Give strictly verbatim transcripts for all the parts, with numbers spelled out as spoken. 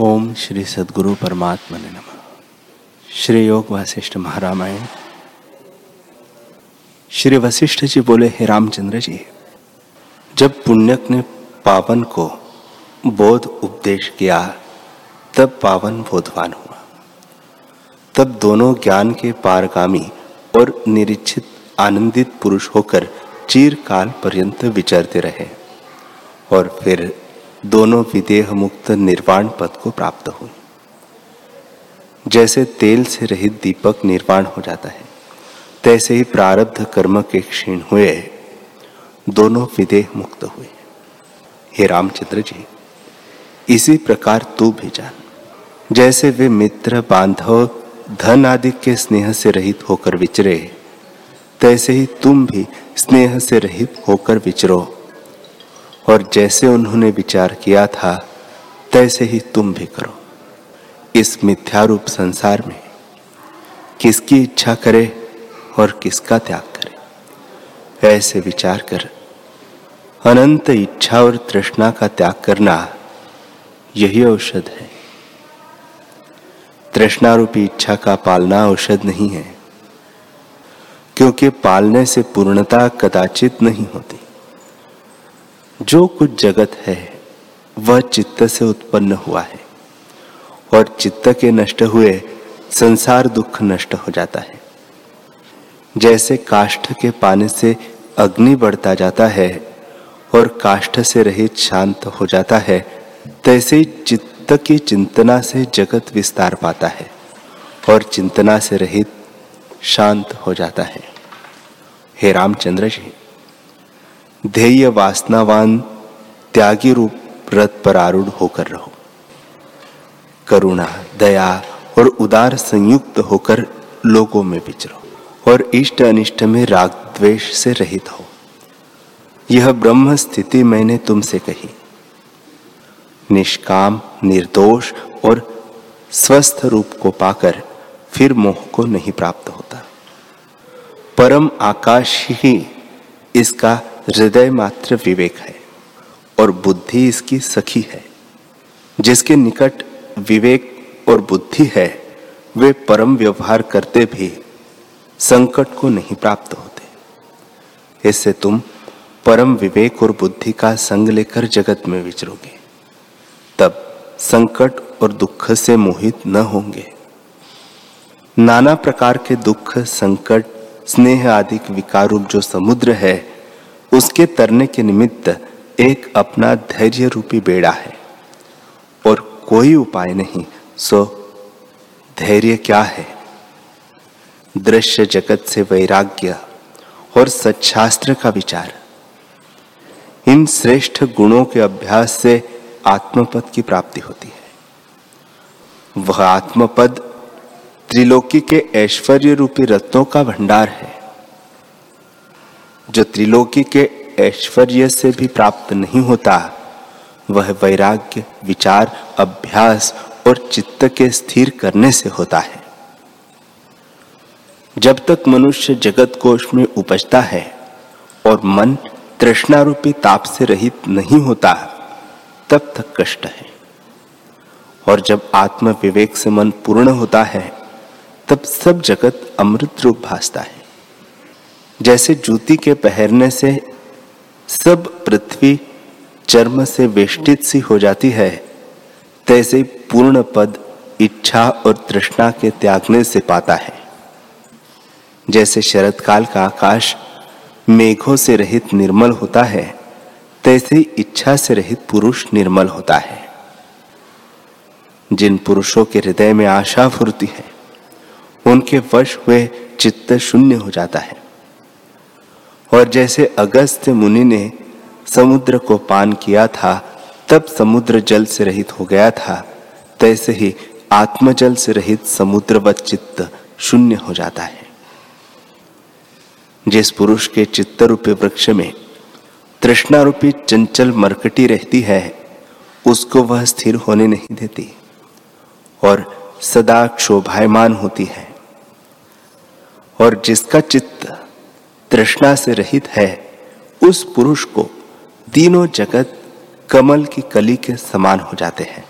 ओम श्री सद्गुरु परमात्मने नमः। श्री योग वशिष्ठ महारामायण। श्री वशिष्ठ जी बोले, हे रामचंद्र जी, जब पुण्यक ने पावन को बोध उपदेश किया तब पावन बोधवान हुआ। तब दोनों ज्ञान के पारगामी और निरीक्षित आनंदित पुरुष होकर चिरकाल पर्यंत विचरते रहे और फिर दोनों विदेह मुक्त निर्वाण पद को प्राप्त हुई। जैसे तेल से रहित दीपक निर्वाण हो जाता है, तैसे ही प्रारब्ध कर्म के क्षीण हुए दोनों विदेह मुक्त हुए। हे रामचंद्र जी, इसी प्रकार तू भी जान। जैसे वे मित्र बांधव धन आदि के स्नेह से रहित होकर विचरे, तैसे ही तुम भी स्नेह से रहित होकर विचरो। और जैसे उन्होंने विचार किया था, तैसे ही तुम भी करो। इस मिथ्यारूप संसार में किसकी इच्छा करे और किसका त्याग करे, ऐसे विचार कर अनंत इच्छा और तृष्णा का त्याग करना यही औषध है। तृष्णारूपी इच्छा का पालना औषध नहीं है, क्योंकि पालने से पूर्णता कदाचित नहीं होती। जो कुछ जगत है वह चित्त से उत्पन्न हुआ है और चित्त के नष्ट हुए संसार दुख नष्ट हो जाता है। जैसे काष्ठ के पाने से अग्नि बढ़ता जाता है और काष्ठ से रहित शांत हो जाता है, तैसे चित्त की चिंतना से जगत विस्तार पाता है और चिंतना से रहित शांत हो जाता है। हे रामचंद्र जी, ध्येय वासनावान त्यागी रूप रथ पर आरूढ़ होकर रहो। करुणा, दया और उदार संयुक्त होकर लोगों में विचरो और इष्ट अनिष्ट में राग द्वेष से रहित हो। यह ब्रह्म स्थिति मैंने तुमसे कही। निष्काम, निर्दोष और स्वस्थ रूप को पाकर फिर मोह को नहीं प्राप्त होता। परम आकाश ही इसका हृदय मात्र विवेक है और बुद्धि इसकी सखी है। जिसके निकट विवेक और बुद्धि है, वे परम व्यवहार करते भी संकट को नहीं प्राप्त होते। इससे तुम परम विवेक और बुद्धि का संग लेकर जगत में विचरोगे, तब संकट और दुख से मोहित न होंगे। नाना प्रकार के दुख, संकट, स्नेह आदि विकार रूप जो समुद्र है, उसके तरने के निमित्त एक अपना धैर्य रूपी बेड़ा है और कोई उपाय नहीं। सो धैर्य क्या है? दृश्य जगत से वैराग्य और सच्छास्त्र का विचार, इन श्रेष्ठ गुणों के अभ्यास से आत्मपद की प्राप्ति होती है। वह आत्मपद त्रिलोकी के ऐश्वर्य रूपी रत्नों का भंडार है, जो त्रिलोकी के ऐश्वर्य से भी प्राप्त नहीं होता। वह वैराग्य, विचार, अभ्यास और चित्त के स्थिर करने से होता है। जब तक मनुष्य जगत कोश में उपजता है और मन तृष्णारूपी ताप से रहित नहीं होता, तब तक कष्ट है। और जब आत्म विवेक से मन पूर्ण होता है, तब सब जगत अमृत रूप भासता है। जैसे जूती के पहनने से सब पृथ्वी चर्म से वेष्टित सी हो जाती है, तैसे पूर्ण पद इच्छा और तृष्णा के त्यागने से पाता है। जैसे शरत काल का आकाश मेघों से रहित निर्मल होता है, तैसे इच्छा से रहित पुरुष निर्मल होता है। जिन पुरुषों के हृदय में आशा फुरती है, उनके वश हुए चित्त शून्य हो जाता है। और जैसे अगस्त्य मुनि ने समुद्र को पान किया था, तब समुद्र जल से रहित हो गया था, तैसे ही आत्मजल से रहित समुद्रवत चित्त शून्य हो जाता है। जिस पुरुष के चित्त रूपी वृक्ष में तृष्णा रूपी चंचल मरकटी रहती है, उसको वह स्थिर होने नहीं देती और सदा क्षोभायमान होती है। और जिसका चित्त तृष्णा से रहित है, उस पुरुष को तीनों जगत कमल की कली के समान हो जाते हैं।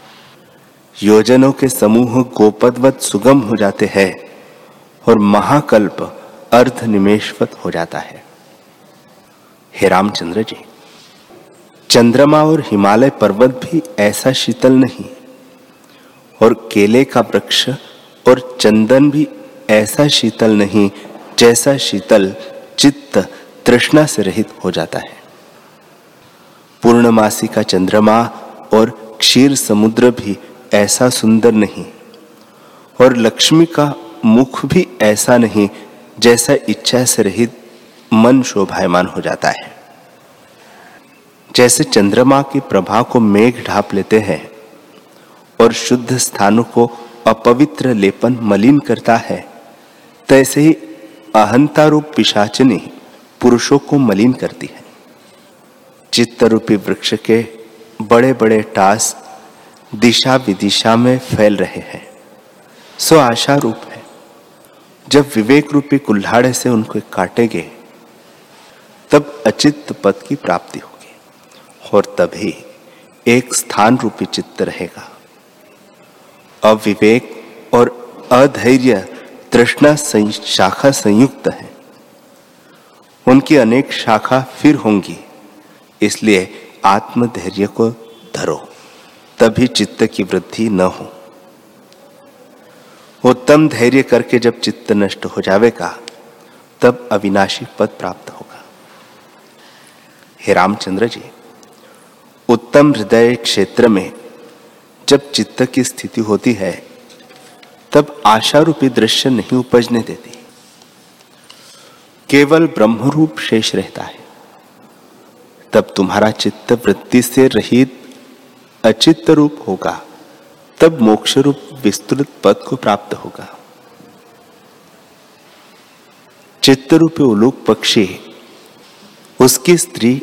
योजनों के समूह कोपदवत सुगम हो जाते हैं और महाकल्प अर्ध निमेशवत हो जाता है। हे रामचंद्र जी, चंद्रमा और हिमालय पर्वत भी ऐसा शीतल नहीं, और केले का वृक्ष और चंदन भी ऐसा शीतल नहीं जैसा शीतल चित्त तृष्णा से रहित हो जाता है। पूर्णमासी का चंद्रमा और क्षीर समुद्र भी ऐसा सुंदर नहीं, और लक्ष्मी का मुख भी ऐसा नहीं जैसा इच्छा से रहित मन शोभायमान हो जाता है। जैसे चंद्रमा की प्रभा को मेघ ढांप लेते हैं और शुद्ध स्थानों को अपवित्र लेपन मलिन करता है, तैसे ही अहंता रूप पिशाचनी पुरुषों को मलिन करती है। चित्तरूपी वृक्ष के बड़े बड़े टास दिशा विदिशा में फैल रहे हैं, सो आशा रूप है। जब विवेक रूपी कुल्हाड़े से उनको काटेंगे तब अचित पद की प्राप्ति होगी, और तभी एक स्थान रूपी चित्त रहेगा। अविवेक और अधैर्य तृष्णा शाखा संयुक्त है, उनकी अनेक शाखा फिर होंगी, इसलिए आत्मधैर्य को धरो, तभी चित्त की वृद्धि न हो। उत्तम धैर्य करके जब चित्त नष्ट हो जाएगा तब अविनाशी पद प्राप्त होगा। हे रामचंद्र जी, उत्तम हृदय क्षेत्र में जब चित्त की स्थिति होती है तब आशा रूपी दृश्य नहीं उपजने देती, केवल ब्रह्मरूप शेष रहता है। तब तुम्हारा चित्त वृत्ति से रहित अचित्त रूप होगा, तब मोक्ष रूप विस्तृत पद को प्राप्त होगा। चित्त रूपी उल्लूक पक्षी, उसकी स्त्री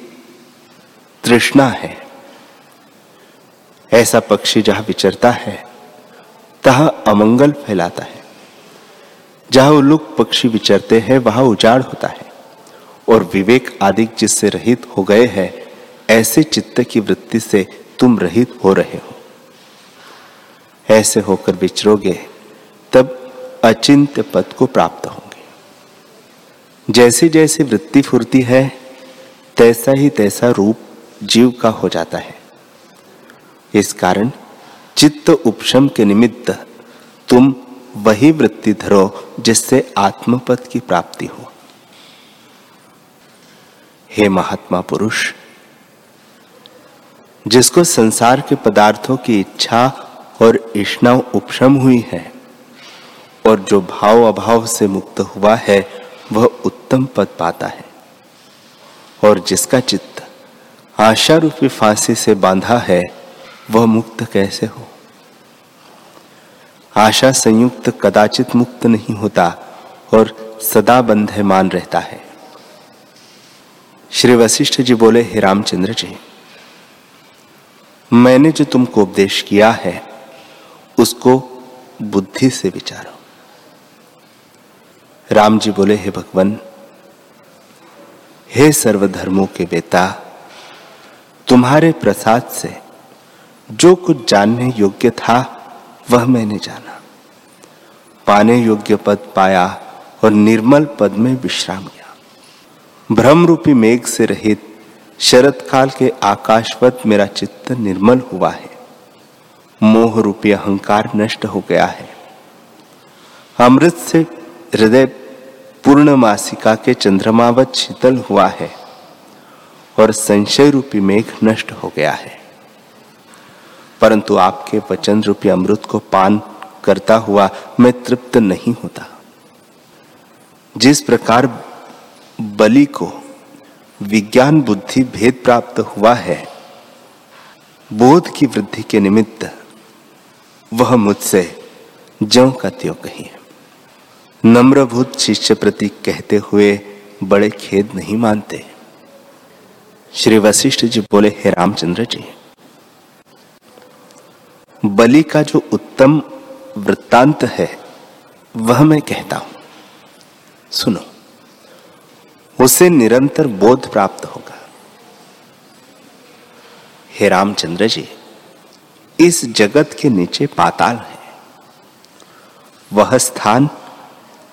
तृष्णा है। ऐसा पक्षी जहां विचरता है तहां अमंगल फैलाता है। जहां उल्लूक पक्षी विचरते हैं वहां उजाड़ होता है, और विवेक आदि जिससे रहित हो गए हैं, ऐसे चित्त की वृत्ति से तुम रहित हो रहे हो। ऐसे होकर विचरोगे तब अचिंत्य पद को प्राप्त होंगे। जैसी जैसी वृत्ति फुरती है तैसा ही तैसा रूप जीव का हो जाता है। इस कारण चित्त उपशम के निमित्त तुम वही वृत्ति धरो जिससे आत्मपद की प्राप्ति हो। हे महात्मा पुरुष, जिसको संसार के पदार्थों की इच्छा और इष्णा उपशम हुई है और जो भाव अभाव से मुक्त हुआ है, वह उत्तम पद पाता है। और जिसका चित्त आशा रूपी फांसी से बांधा है, वह मुक्त कैसे हो? आशा संयुक्त कदाचित मुक्त नहीं होता और सदा बंधमान रहता है। श्री वशिष्ठ जी बोले, हे रामचंद्र जी, मैंने जो तुमको उपदेश किया है उसको बुद्धि से विचारो। राम जी बोले, हे भगवान, हे सर्वधर्मों के वेता, तुम्हारे प्रसाद से जो कुछ जानने योग्य था वह मैंने जाना, पाने योग्य पद पाया और निर्मल पद में विश्राम किया। भ्रम रूपी मेघ से रहित शरत काल के आकाशवत मेरा चित्त निर्मल हुआ है। मोह रूपी अहंकार नष्ट हो गया है। अमृत से हृदय पूर्णमासिका के चंद्रमावत शीतल हुआ है और संशय रूपी मेघ नष्ट हो गया है। परंतु आपके वचन रूपी अमृत को पान करता हुआ मैं तृप्त नहीं होता। जिस प्रकार बलि को विज्ञान बुद्धि भेद प्राप्त हुआ है, बोध की वृद्धि के निमित्त वह मुझसे ज्यों का त्यों कहीं है। नम्रभूत शिष्य प्रति कहते हुए बड़े खेद नहीं मानते। श्री वशिष्ठ जी बोले, हे रामचंद्र जी, बलि का जो उत्तम वृत्तांत है वह मैं कहता हूं, सुनो। उसे निरंतर बोध प्राप्त होगा। हे रामचंद्र जी, इस जगत के नीचे पाताल है। वह स्थान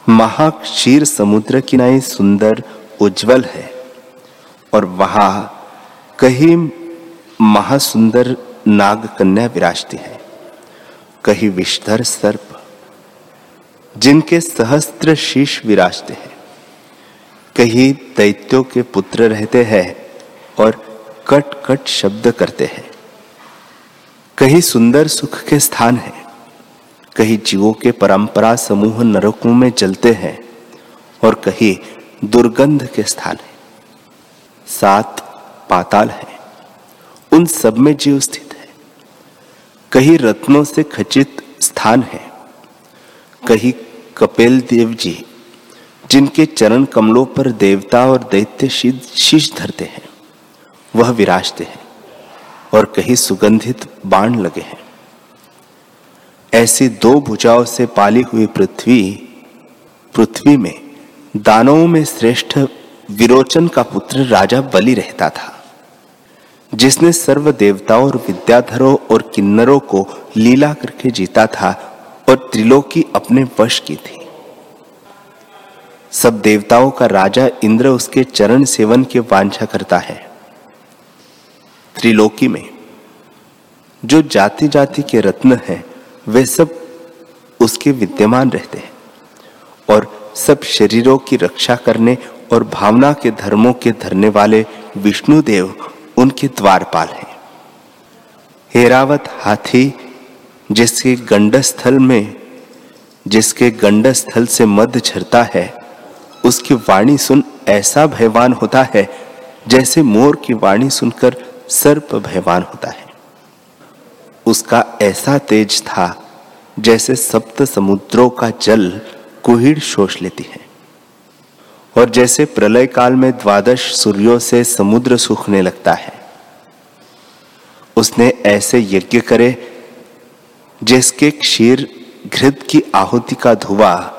महाक्षीर समुद्र किनारे सुंदर उज्जवल है और वहां कहीं महासुंदर नाग कन्या विराजती है, कहीं विषधर सर्प जिनके सहस्त्र शीश विराजते हैं, कहीं दैत्यों के पुत्र रहते हैं और कट कट शब्द करते हैं, कहीं सुंदर सुख के स्थान है, कहीं जीवों के परंपरा समूह नरकों में जलते हैं और कहीं दुर्गंध के स्थान है। सात पाताल है, उन सब में जीव स्थित है। कहीं रत्नों से खचित स्थान है, कहीं कपिल देव जी जिनके चरण कमलों पर देवता और दैत्य शीश धरते हैं वह विराजते हैं और कहीं सुगंधित बाण लगे हैं। ऐसी दो भुजाओं से पाली हुई पृथ्वी पृथ्वी में दानवों में श्रेष्ठ विरोचन का पुत्र राजा बलि रहता था, जिसने सर्व देवताओं और विद्याधरों और किन्नरों को लीला करके जीता था और त्रिलोकी अपने वश की थी। सब देवताओं का राजा इंद्र उसके चरण सेवन की वांछा करता है। त्रिलोकी में जो जाति जाति के रत्न हैं वे सब उसके विद्यमान रहते हैं और सब शरीरों की रक्षा करने और भावना के धर्मों के धरने वाले विष्णु देव उनके द्वारपाल हैं। ऐरावत हाथी जिसके गंडस्थल में जिसके गंडस्थल से मद झरता है उसकी वाणी सुन ऐसा भयवान होता है जैसे मोर की वाणी सुनकर सर्प भयवान होता है। उसका ऐसा तेज था जैसे सप्त समुद्रों का जल कुहीड़ शोष लेती है और जैसे प्रलय काल में द्वादश सूर्यों से समुद्र सूखने लगता है। उसने ऐसे यज्ञ करे जिसके क्षीर घृत की आहुति का धुआं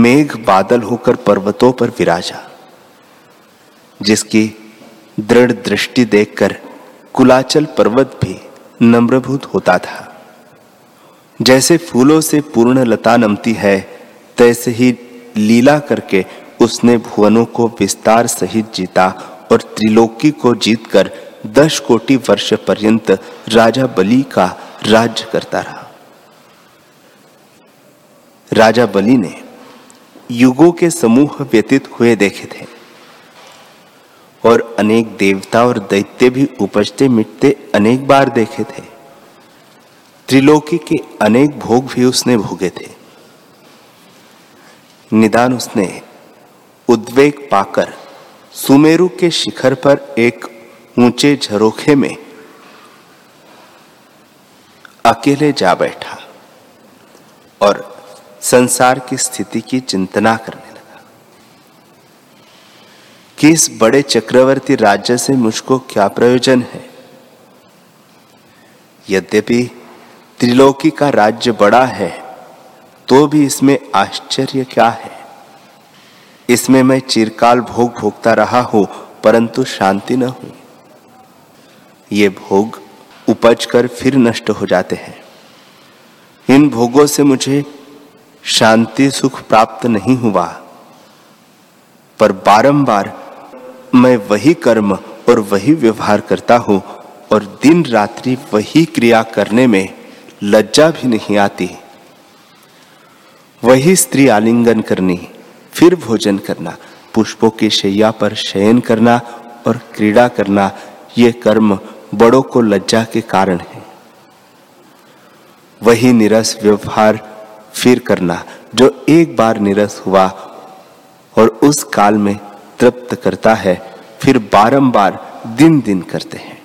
मेघ बादल होकर पर्वतों पर विराजा, जिसकी दृढ़ दृष्टि देखकर कुलाचल पर्वत भी नम्रभूत होता था। जैसे फूलों से पूर्ण लता नमती है तैसे ही लीला करके उसने भुवनों को विस्तार सहित जीता और त्रिलोकी को जीतकर दस कोटि वर्ष पर्यंत राजा बलि का राज्य करता रहा। राजा बलि ने युगों के समूह व्यतीत हुए देखे थे और अनेक देवता और दैत्य भी उपजते मिटते अनेक बार देखे थे। त्रिलोकी के अनेक भोग भी उसने भोगे थे। निदान उसने उद्वेग पाकर सुमेरु के शिखर पर एक ऊंचे झरोखे में अकेले जा बैठा और संसार की स्थिति की चिंतना करने लगा कि इस बड़े चक्रवर्ती राज्य से मुझको क्या प्रयोजन है। यद्यपि त्रिलोकी का राज्य बड़ा है तो भी इसमें आश्चर्य क्या है। इसमें मैं चिरकाल भोग भोगता रहा हूं परंतु शांति न हुई। ये भोग उपज कर फिर नष्ट हो जाते हैं। इन भोगों से मुझे शांति सुख प्राप्त नहीं हुआ, पर बारंबार मैं वही कर्म और वही व्यवहार करता हूं और दिन रात्रि वही क्रिया करने में लज्जा भी नहीं आती। वही स्त्री आलिंगन करनी, फिर भोजन करना, पुष्पों की शैया पर शयन करना और क्रीड़ा करना, ये कर्म बड़ों को लज्जा के कारण है। वही नीरस व्यवहार फिर करना जो एक बार नीरस हुआ और उस काल में तृप्त करता है, फिर बारंबार दिन दिन करते हैं।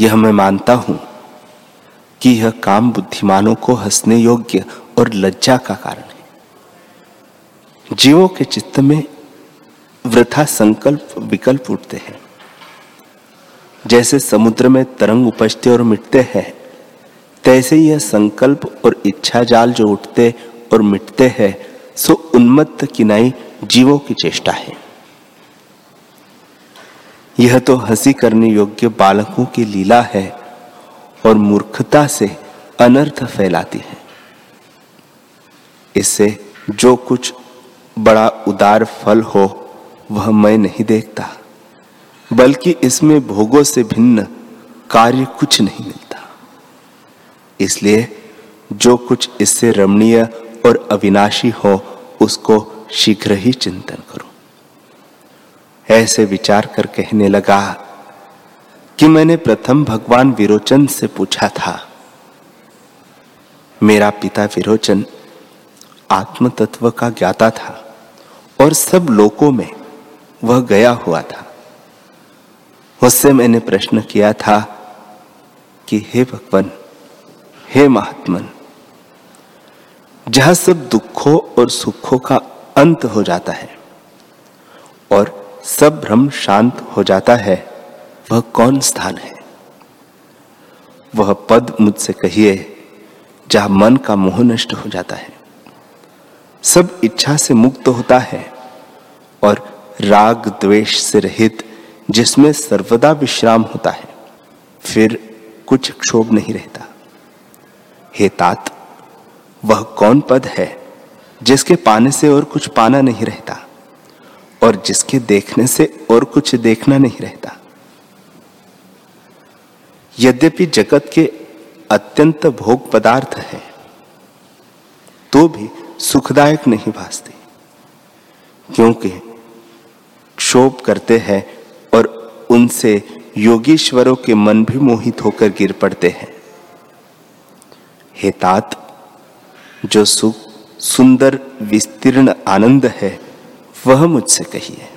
यह मैं मानता हूं कि यह काम बुद्धिमानों को हंसने योग्य और लज्जा का कारण है। जीवों के चित्त में वृथा संकल्प विकल्प उठते हैं। जैसे समुद्र में तरंग उपजते और मिटते हैं तैसे यह संकल्प और इच्छा जाल जो उठते और मिटते हैं सो उन्मत्त किनाई जीवों की चेष्टा है। यह तो हंसी करने योग्य बालकों की लीला है और मूर्खता से अनर्थ फैलाती है। इससे जो कुछ बड़ा उदार फल हो वह मैं नहीं देखता, बल्कि इसमें भोगों से भिन्न कार्य कुछ नहीं मिलता। इसलिए जो कुछ इससे रमणीय और अविनाशी हो उसको शीघ्र ही चिंतन करो। ऐसे विचार कर कहने लगा कि मैंने प्रथम भगवान विरोचन से पूछा था, मेरा पिता विरोचन आत्म तत्व का ज्ञाता था और सब लोकों में वह गया हुआ था। उससे मैंने प्रश्न किया था कि हे भगवान, हे महात्मन, जहां सब दुखों और सुखों का अंत हो जाता है और सब भ्रम शांत हो जाता है, वह कौन स्थान है? वह पद मुझसे कहिए जहां मन का मोह नष्ट हो जाता है, सब इच्छा से मुक्त होता है और राग द्वेष से रहित, जिसमें सर्वदा विश्राम होता है, फिर कुछ क्षोभ नहीं रहता। हे तात, वह कौन पद है जिसके पाने से और कुछ पाना नहीं रहता और जिसके देखने से और कुछ देखना नहीं रहता? यद्यपि जगत के अत्यंत भोग पदार्थ है तो भी सुखदायक नहीं भासती, क्योंकि क्षोभ करते हैं और उनसे योगीश्वरों के मन भी मोहित होकर गिर पड़ते हैं। हे तात, जो सुख सुंदर विस्तीर्ण आनंद है वह मुझसे कहिए,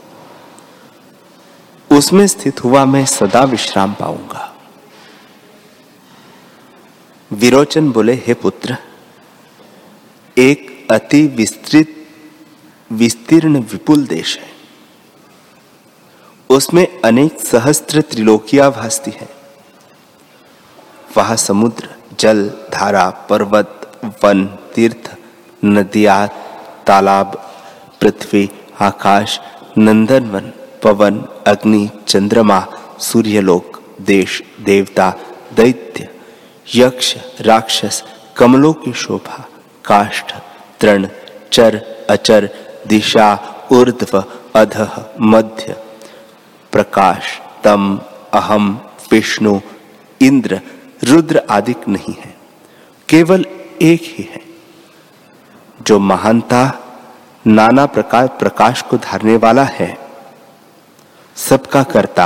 उसमें स्थित हुआ मैं सदा विश्राम पाऊंगा। विरोचन बोले, हे पुत्र, एक अति विस्तृत विस्तीर्ण विपुल देश है, उसमें अनेक सहस्त्र त्रिलोकियां भासती है। वहां समुद्र, जल धारा, पर्वत, वन, तीर्थ, नदियां, तालाब, पृथ्वी, आकाश, नंदनवन, पवन, अग्नि, चंद्रमा, सूर्यलोक, देश, देवता, दैत्य, यक्ष, राक्षस, कमलों की शोभा, काष्ठ, तृण, चर, अचर, दिशा, ऊर्ध्व, अधः, मध्य, प्रकाश, तम, अहम, विष्णु, इंद्र, रुद्र आदि नहीं है, केवल एक ही है जो महानता नाना प्रकार प्रकाश को धारने वाला है, सबका कर्ता,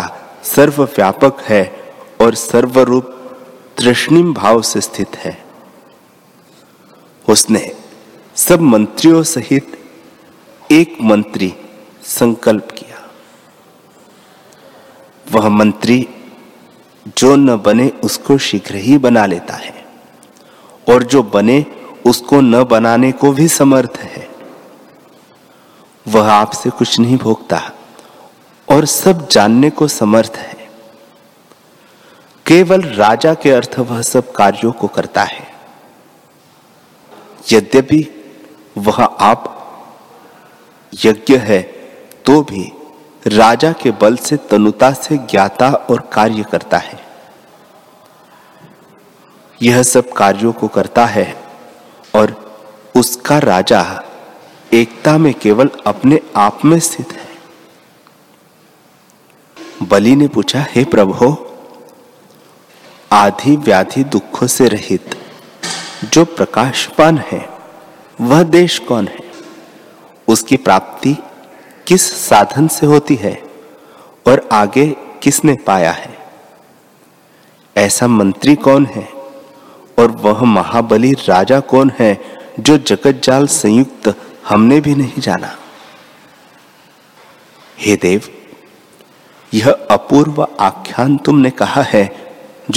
सर्वव्यापक है और सर्वरूप तृष्णिम भाव से स्थित है। उसने सब मंत्रियों सहित एक मंत्री संकल्प किया। वह मंत्री जो न बने उसको शीघ्र ही बना लेता है और जो बने उसको न बनाने को भी समर्थ है। वह आपसे कुछ नहीं भोगता और सब जानने को समर्थ है। केवल राजा के अर्थ वह सब कार्यों को करता है। यद्यपि वह आप यज्ञ है तो भी राजा के बल से, तनुता से ज्ञाता और कार्य करता है। यह सब कार्यों को करता है और उसका राजा एकता में केवल अपने आप में स्थित है। बलि ने पूछा, हे प्रभो, आधि व्याधि दुखों से रहित जो प्रकाशवान है वह देश कौन है? उसकी प्राप्ति किस साधन से होती है और आगे किसने पाया है? ऐसा मंत्री कौन है और वह महाबली राजा कौन है जो जगत जाल संयुक्त हमने भी नहीं जाना? हे देव, यह अपूर्व आख्यान तुमने कहा है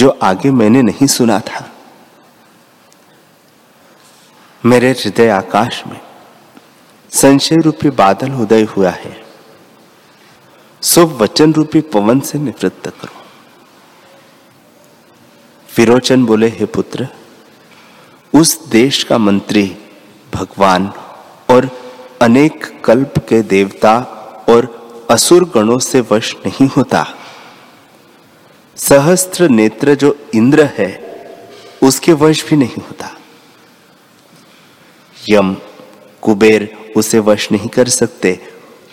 जो आगे मैंने नहीं सुना था। मेरे हृदय आकाश में संशय रूपी बादल उदय हुआ है, सो वचन रूपी पवन से निवृत्त करो। विरोचन बोले, हे पुत्र, उस देश का मंत्री भगवान और अनेक कल्प के देवता और असुर गणों से वश नहीं होता। सहस्त्र नेत्र जो इंद्र है उसके वश भी नहीं होता। यम कुबेर उसे वश नहीं कर सकते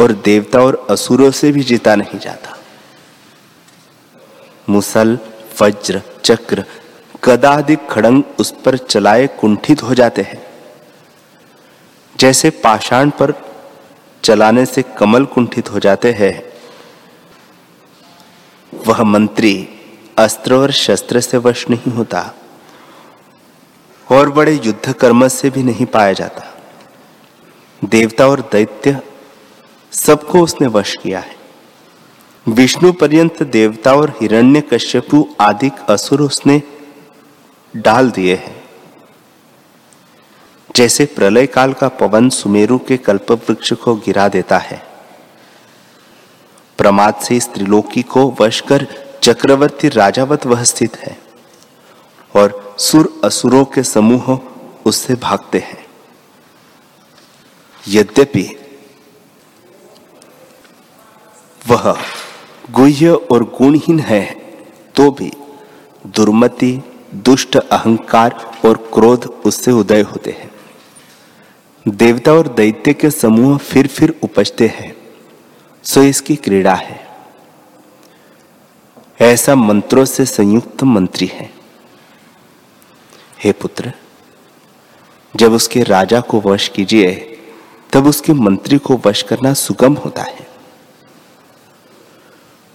और देवता और असुरों से भी जीता नहीं जाता। मुसल वज्र चक्र गदादि खड़ंग उस पर चलाए कुंठित हो जाते हैं, जैसे पाषाण पर चलाने से कमल कुंठित हो जाते हैं। वह मंत्री अस्त्र और शस्त्र से वश नहीं होता और बड़े युद्ध कर्म से भी नहीं पाया जाता। देवता और दैत्य सबको उसने वश किया है। विष्णु पर्यंत देवता और हिरण्यकश्यपु आदि असुर उसने डाल दिए हैं, जैसे प्रलय काल का पवन सुमेरु के कल्पवृक्ष को गिरा देता है। प्रमाद से इस त्रिलोकी को वश कर चक्रवर्ती राजावत वह स्थित है और सुर असुरों के समूह उससे भागते हैं। यद्यपि वह गुह्य और गुणहीन है, तो भी दुर्मति दुष्ट अहंकार और क्रोध उससे उदय होते हैं। देवता और दैत्य के समूह फिर फिर उपजते हैं, सो इसकी क्रीड़ा है। ऐसा मंत्रों से संयुक्त मंत्री है। हे पुत्र, जब उसके राजा को वश कीजिए तब उसके मंत्री को वश करना सुगम होता है।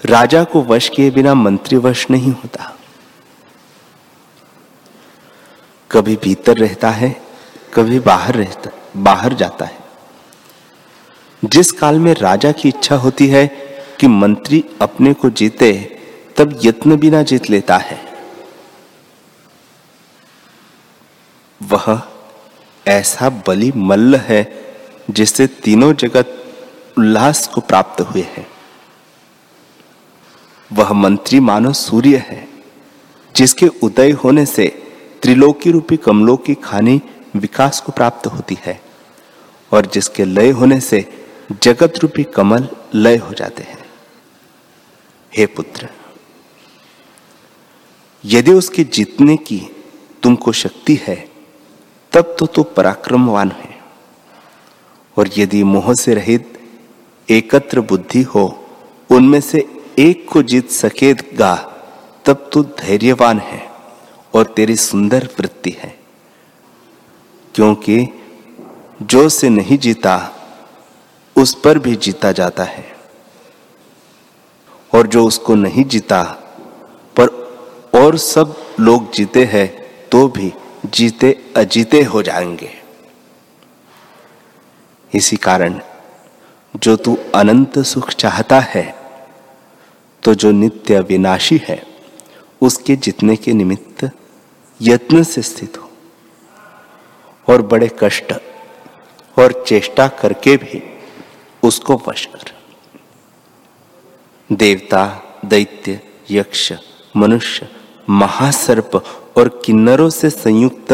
राजा को वश किए बिना मंत्री वश नहीं होता। कभी भीतर रहता है, कभी बाहर रहता बाहर जाता है। जिस काल में राजा की इच्छा होती है कि मंत्री अपने को जीते, तब यत्न बिना जीत लेता है। वह ऐसा बलि मल्ल है जिससे तीनों जगत उल्लास को प्राप्त हुए हैं। वह मंत्री मानो सूर्य है, जिसके उदय होने से त्रिलोकी रूपी कमलों की खानी विकास को प्राप्त होती है और जिसके लय होने से जगत रूपी कमल लय हो जाते हैं। हे पुत्र, यदि उसके जीतने की तुमको शक्ति है तब तो तू पराक्रमवान है, और यदि मोह से रहित एकत्र बुद्धि हो, उनमें से एक को जीत सकेगा, तब तू धैर्यवान है और तेरी सुंदर वृत्ति है। क्योंकि जो से नहीं जीता उस पर भी जीता जाता है, और जो उसको नहीं जीता पर और सब लोग जीते हैं तो भी जीते अजीते हो जाएंगे। इसी कारण जो तू अनंत सुख चाहता है, तो जो नित्य अविनाशी है, उसके जीतने के निमित्त यत्न से स्थित हो और बड़े कष्ट और चेष्टा करके भी उसको वश कर। देवता दैत्य यक्ष मनुष्य महासर्प और किन्नरों से संयुक्त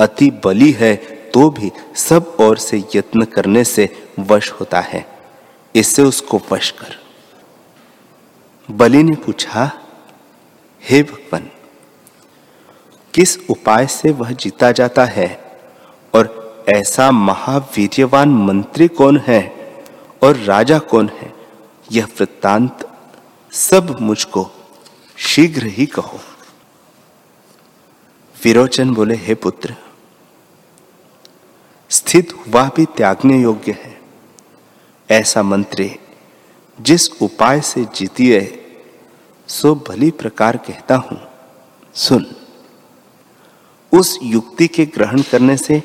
अति बली है, तो भी सब ओर से यत्न करने से वश होता है। इससे उसको वश कर। बलि ने पूछा, हे भगवान, किस उपाय से वह जीता जाता है और ऐसा महावीर्यवान मंत्री कौन है और राजा कौन है? यह वृत्तांत सब मुझको शीघ्र ही कहो। विरोचन बोले, हे पुत्र, स्थित हुआ भी त्यागने योग्य है। ऐसा मंत्री जिस उपाय से जीतिए सो भली प्रकार कहता हूं, सुन। उस युक्ति के ग्रहण करने से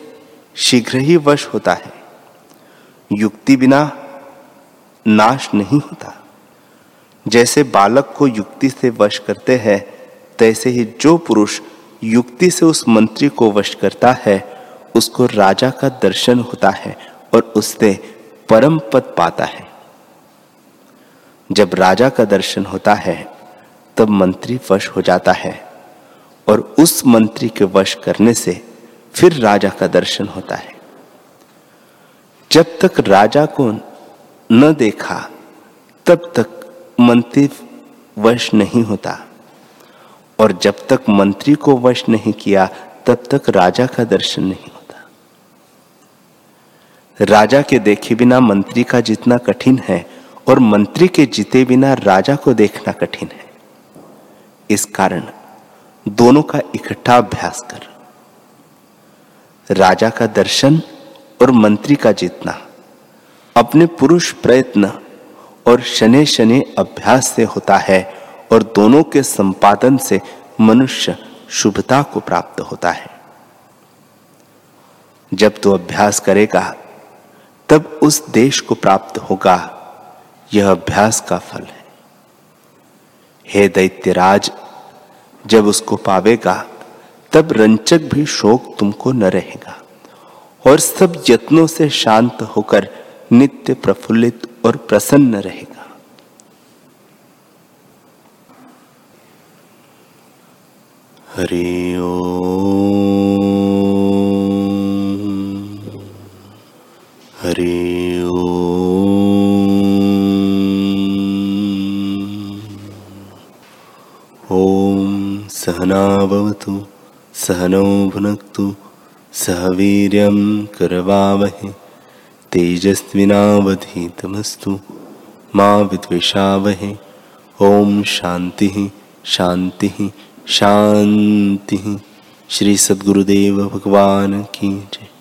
शीघ्र ही वश होता है। युक्ति बिना नाश नहीं होता। जैसे बालक को युक्ति से वश करते हैं, तैसे ही जो पुरुष युक्ति से उस मंत्री को वश करता है, उसको राजा का दर्शन होता है और उससे परम पद पाता है। जब राजा का दर्शन होता है, तब मंत्री वश हो जाता है, और उस मंत्री के वश करने से फिर राजा का दर्शन होता है। जब तक राजा को न देखा, तब तक मंत्री वश नहीं होता, और जब तक मंत्री को वश नहीं किया तब तक राजा का दर्शन नहीं होता। राजा के देखे बिना मंत्री का जीतना कठिन है और मंत्री के जीते बिना राजा को देखना कठिन है। इस कारण दोनों का इकट्ठा अभ्यास कर, राजा का दर्शन और मंत्री का जीतना अपने पुरुष प्रयत्न और शने शने अभ्यास से होता है और दोनों के संपादन से मनुष्य शुभता को प्राप्त होता है। जब तू अभ्यास करेगा तब उस देश को प्राप्त होगा, यह अभ्यास का फल है। हे दैत्यराज, जब उसको पावेगा तब रंचक भी शोक तुमको न रहेगा और सब यत्नों से शांत होकर नित्य प्रफुल्लित और प्रसन्न रहेगा। हरि ओम, हरि ओम। ओम सहना भवतु, सहनौ भुनक्तु, सह वीर्यं करवावहै, तेजस्विनावधीतमस्तु, मा विद्विषावहै। ओम शांति शांति शांति। श्री सद्गुरुदेव भगवान की जय।